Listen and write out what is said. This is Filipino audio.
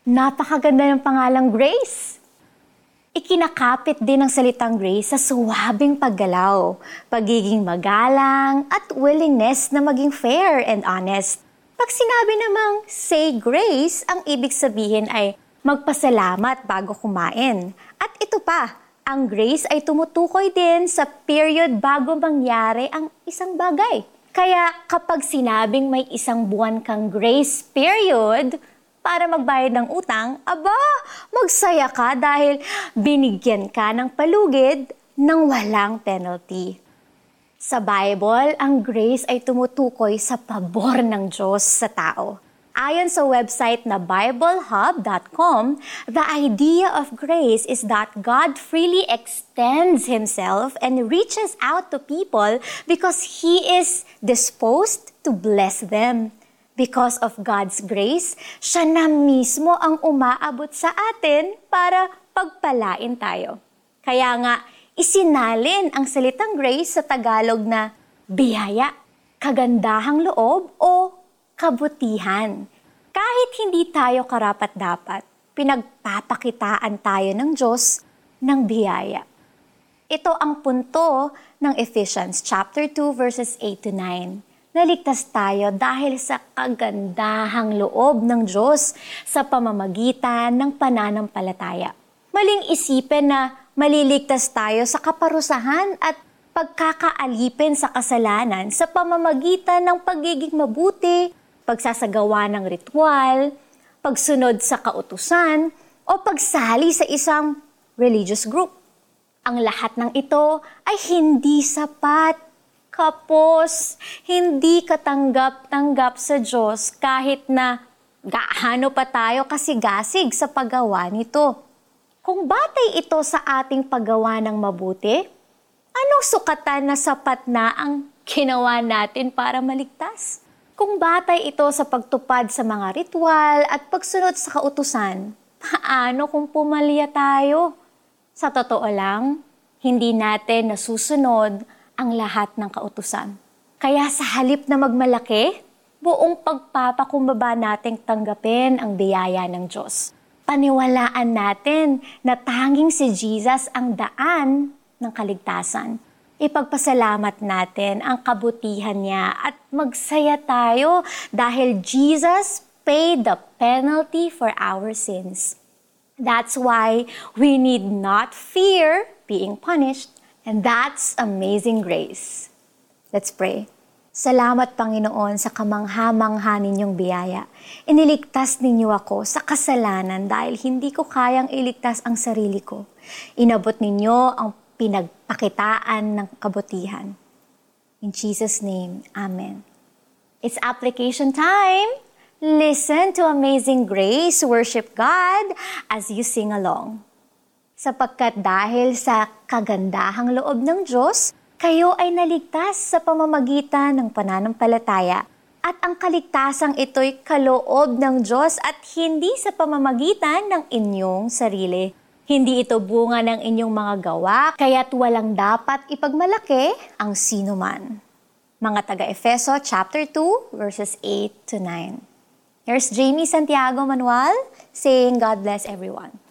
Napakaganda ng pangalang Grace. Ikinakapit din ang salitang grace sa suwabing paggalaw, pagiging magalang at willingness na maging fair and honest. Pag sinabi namang say grace, ang ibig sabihin ay magpasalamat bago kumain. At ito pa, ang grace ay tumutukoy din sa period bago mangyari ang isang bagay. Kaya kapag sinabing may isang buwan kang grace period, para magbayad ng utang, aba, magsaya ka dahil binigyan ka ng palugid ng walang penalty. Sa Bible, ang grace ay tumutukoy sa pabor ng Diyos sa tao. Ayon sa website na biblehub.com, the idea of grace is that God freely extends Himself and reaches out to people because He is disposed to bless them. Because of God's grace, siya na mismo ang umaabot sa atin para pagpalain tayo. Kaya nga, isinalin ang salitang grace sa Tagalog na biyaya, kagandahang loob o kabutihan. Kahit hindi tayo karapat-dapat, pinagpapakitaan tayo ng Diyos ng biyaya. Ito ang punto ng Ephesians chapter 2 verses 8 to 9. Naligtas tayo dahil sa kagandahang loob ng Diyos sa pamamagitan ng pananampalataya. Maling isipin na maliligtas tayo sa kaparusahan at pagkakaalipin sa kasalanan sa pamamagitan ng pagiging mabuti, pagsasagawa ng ritual, pagsunod sa kautusan, o pagsali sa isang religious group. Ang lahat ng ito ay hindi sapat. Kapos, hindi katanggap-tanggap sa Diyos kahit na gaano pa tayo kasigasig sa paggawa nito. Kung batay ito sa ating paggawa ng mabuti, anong sukatan na sapat na ang ginawa natin para maligtas? Kung batay ito sa pagtupad sa mga ritual at pagsunod sa kautusan, paano kung pumalya tayo? Sa totoo lang, hindi natin nasusunod ang lahat ng kautusan. Kaya sa halip na magmalaki, buong pagpapakumbaba nating tanggapin ang biyaya ng Diyos. Paniwalaan natin na tanging si Jesus ang daan ng kaligtasan. Ipagpasalamat natin ang kabutihan niya at magsaya tayo dahil Jesus paid the penalty for our sins. That's why we need not fear being punished. And that's amazing grace. Let's pray. Salamat, Panginoon, sa kamangha-mangha ninyong biyaya. Iniligtas ninyo ako sa kasalanan dahil hindi ko kayang iligtas ang sarili ko. Inabot ninyo ang pinagpakitaan ng kabutihan. In Jesus' name, Amen. It's application time. Listen to Amazing Grace, worship God as you sing along. Sapagkat dahil sa kagandahang loob ng Diyos, kayo ay naligtas sa pamamagitan ng pananampalataya. At ang kaligtasang ito'y kaloob ng Diyos at hindi sa pamamagitan ng inyong sarili. Hindi ito bunga ng inyong mga gawa, kaya't walang dapat ipagmalaki ang sino man. Mga taga-Efeso chapter 2 verses 8 to 9. Here's Jamie Santiago Manuel saying God bless everyone.